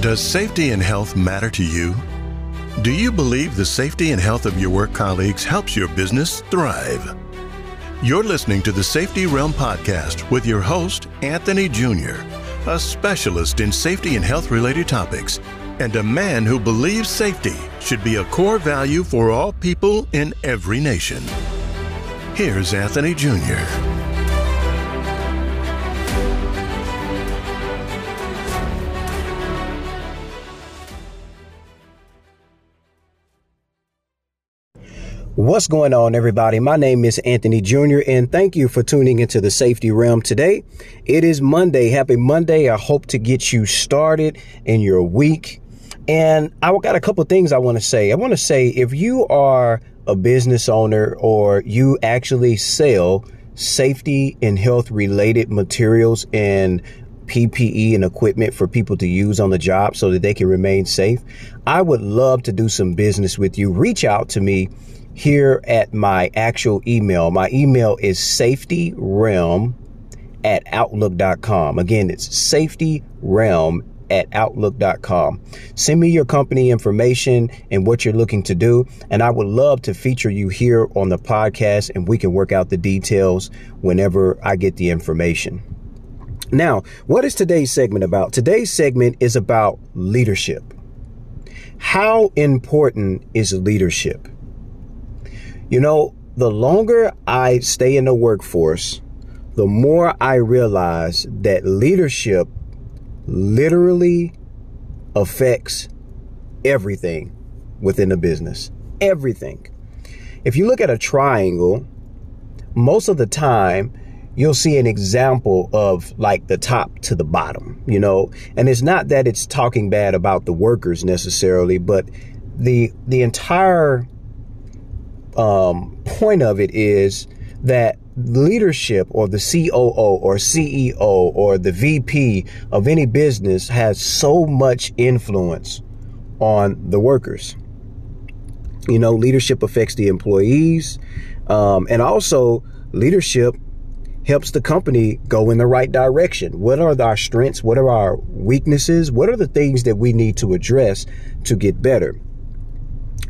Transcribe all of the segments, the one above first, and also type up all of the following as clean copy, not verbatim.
Does safety and health matter to you? Do you believe the safety and health of your work colleagues helps your business thrive? You're listening to the Safety Realm podcast with your host, Anthony Jr., a specialist in safety and health-related topics, and a man who believes safety should be a core value for all people in every nation. Here's Anthony Jr. What's going on, everybody? My name is Anthony Jr., and thank you for tuning into the Safety Realm today. It is Monday. Happy Monday. I hope to get you started in your week. And I've got a couple of things I want to say. I want to say, if you are a business owner or you actually sell safety and health related materials and PPE and equipment for people to use on the job so that they can remain safe, I would love to do some business with you. Reach out to me here at my actual email. My email is safetyrealm@outlook.com. Again, it's safetyrealm@outlook.com. Send me your company information and what you're looking to do, and I would love to feature you here on the podcast, and we can work out the details whenever I get the information. Now, what is today's segment about? Today's segment is about leadership. How important is leadership? You know, the longer I stay in the workforce, the more I realize that leadership literally affects everything within a business. Everything. If you look at a triangle, most of the time, you'll see an example of like the top to the bottom, you know, and it's not that it's talking bad about the workers necessarily, but the entire point of it is that leadership, or the COO or CEO or the VP of any business, has so much influence on the workers. You know, leadership affects the employees, and also leadership helps the company go in the right direction. What are our strengths? What are our weaknesses? What are the things that we need to address to get better?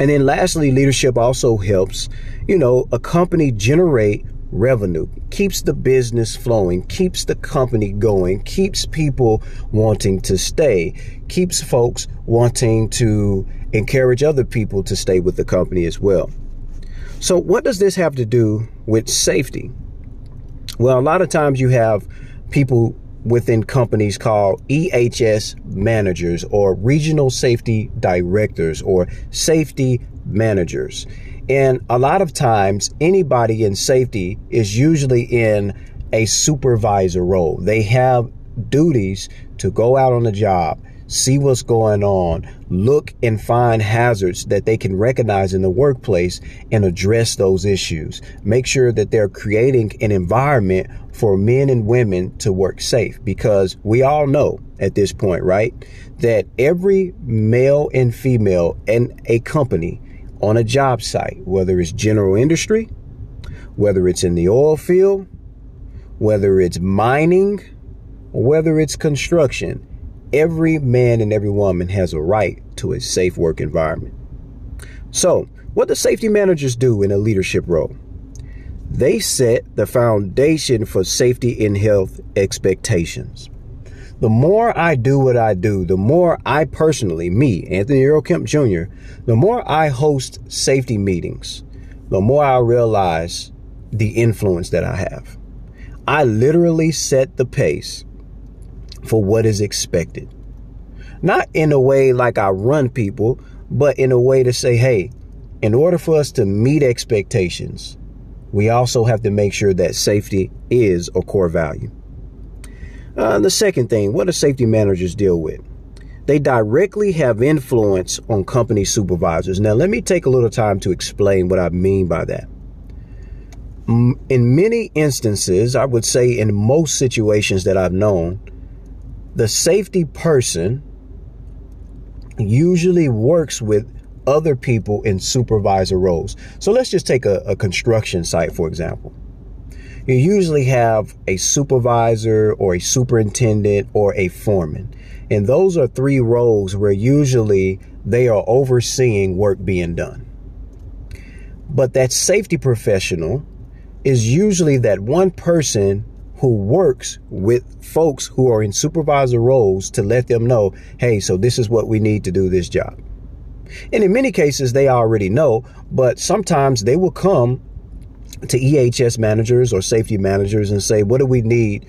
And then lastly, leadership also helps, you know, a company generate revenue, keeps the business flowing, keeps the company going, keeps people wanting to stay, keeps folks wanting to encourage other people to stay with the company as well. So what does this have to do with safety? Well, a lot of times you have people within companies called EHS managers or regional safety directors or safety managers. And a lot of times anybody in safety is usually in a supervisor role. They have duties to go out on the job, see what's going on, look and find hazards that they can recognize in the workplace and address those issues. Make sure that they're creating an environment for men and women to work safe, because we all know at this point, right, that every male and female in a company on a job site, whether it's general industry, whether it's in the oil field, whether it's mining, whether it's construction, every man and every woman has a right to a safe work environment. So, what do safety managers do in a leadership role? They set the foundation for safety and health expectations. The more I do what I do, the more I personally, me, Anthony Earl Kemp Jr., the more I host safety meetings, the more I realize the influence that I have. I literally set the pace for what is expected. Not in a way like I run people, but in a way to say, hey, in order for us to meet expectations, we also have to make sure that safety is a core value. The second thing, what do safety managers deal with? They directly have influence on company supervisors. Now, let me take a little time to explain what I mean by that. In many instances, I would say in most situations that I've known, the safety person usually works with other people in supervisor roles. So let's just take a construction site, for example. you usually have a supervisor or a superintendent or a foreman. And those are three roles where usually they are overseeing work being done. But that safety professional is usually that one person who works with folks who are in supervisor roles to let them know, hey, so this is what we need to do this job. And in many cases, they already know, but sometimes they will come to EHS managers or safety managers and say, what do we need,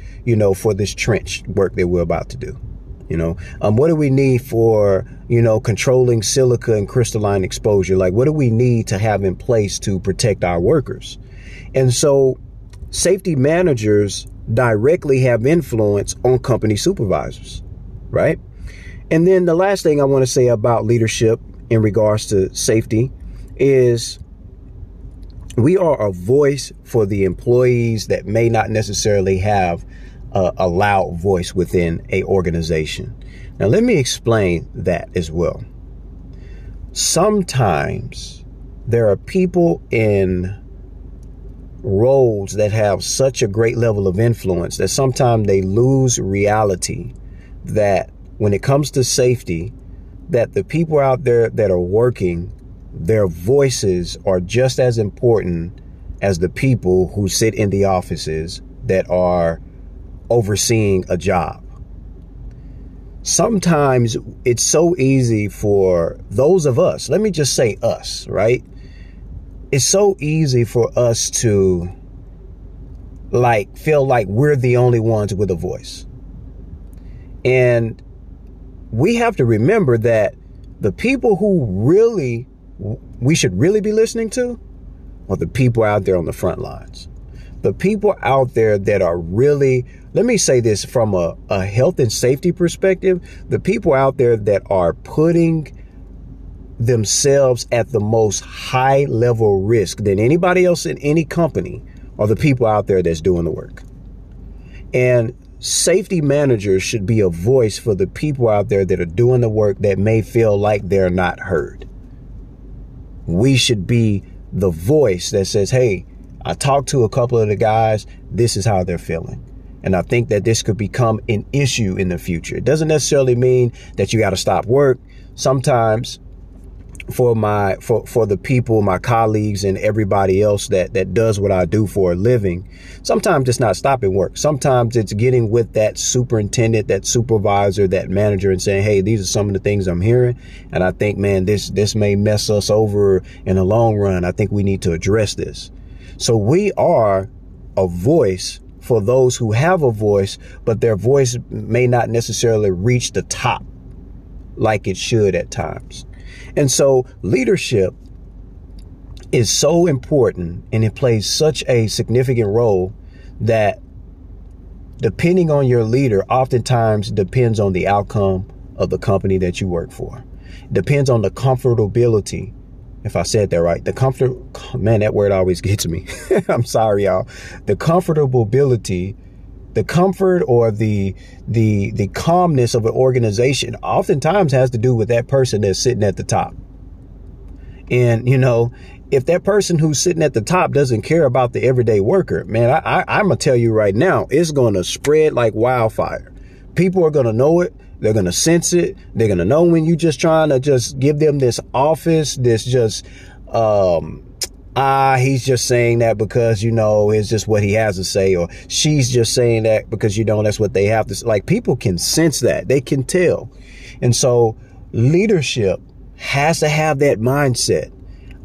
for this trench work that we're about to do? What do we need for, controlling silica and crystalline exposure? Like, what do we need to have in place to protect our workers? And so safety managers directly have influence on company supervisors, right? And then the last thing I want to say about leadership in regards to safety is we are a voice for the employees that may not necessarily have a loud voice within a organization. Now, let me explain that as well. Sometimes there are people in roles that have such a great level of influence that sometimes they lose reality that when it comes to safety, that the people out there that are working, their voices are just as important as the people who sit in the offices that are overseeing a job. Sometimes it's so easy for those of us, let me just say us, right? It's so easy for us to feel like we're the only ones with a voice. And we have to remember that the people who really we should really be listening to are the people out there on the front lines. The people out there that are really, let me say this from a health and safety perspective, the people out there that are putting themselves at the most high level risk than anybody else in any company are the people out there that's doing the work. And safety managers should be a voice for the people out there that are doing the work that may feel like they're not heard. We should be the voice that says, hey, I talked to a couple of the guys. This is how they're feeling. And I think that this could become an issue in the future. It doesn't necessarily mean that you got to stop work. Sometimes for the people, my colleagues and everybody else that does what I do for a living, sometimes it's not stopping work. Sometimes it's getting with that superintendent, that supervisor, that manager and saying, hey, these are some of the things I'm hearing. And I think, man, this may mess us over in the long run. I think we need to address this. So we are a voice for those who have a voice, but their voice may not necessarily reach the top like it should at times. And so leadership is so important and it plays such a significant role that depending on your leader oftentimes depends on the outcome of the company that you work for. Depends on the comfortability. If I said that right, that word always gets me. I'm sorry, y'all. The comfortability, the comfort or the calmness of an organization oftentimes has to do with that person that's sitting at the top. And, if that person who's sitting at the top doesn't care about the everyday worker, man, I'm going to tell you right now, it's going to spread like wildfire. People are going to know it. They're going to sense it. They're going to know when you're just trying to just give them this office, this just, he's just saying that because, it's just what he has to say, or she's just saying that because, that's what they have to say. Like people can sense that. They can tell. And so leadership has to have that mindset.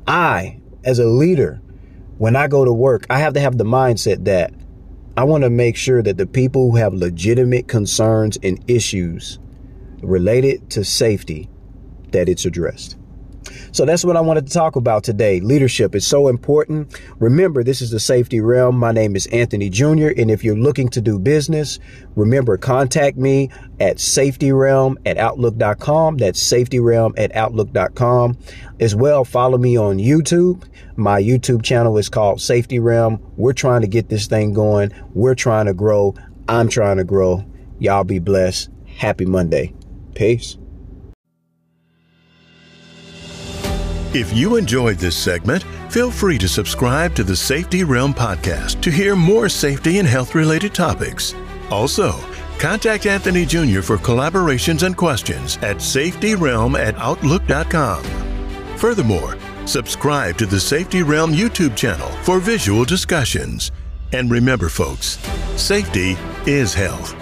I, as a leader, when I go to work, I have to have the mindset that I want to make sure that the people who have legitimate concerns and issues related to safety, that it's addressed. So that's what I wanted to talk about today. Leadership is so important. Remember, this is the Safety Realm. My name is Anthony Jr. And if you're looking to do business, remember, contact me at safetyrealm@outlook.com. That's safetyrealm@outlook.com. As well, follow me on YouTube. My YouTube channel is called Safety Realm. We're trying to get this thing going. We're trying to grow. I'm trying to grow. Y'all be blessed. Happy Monday. Peace. If you enjoyed this segment, feel free to subscribe to the Safety Realm podcast to hear more safety and health-related topics. Also, contact Anthony Jr. for collaborations and questions at safetyrealm@outlook.com. Furthermore, subscribe to the Safety Realm YouTube channel for visual discussions. And remember, folks, safety is health.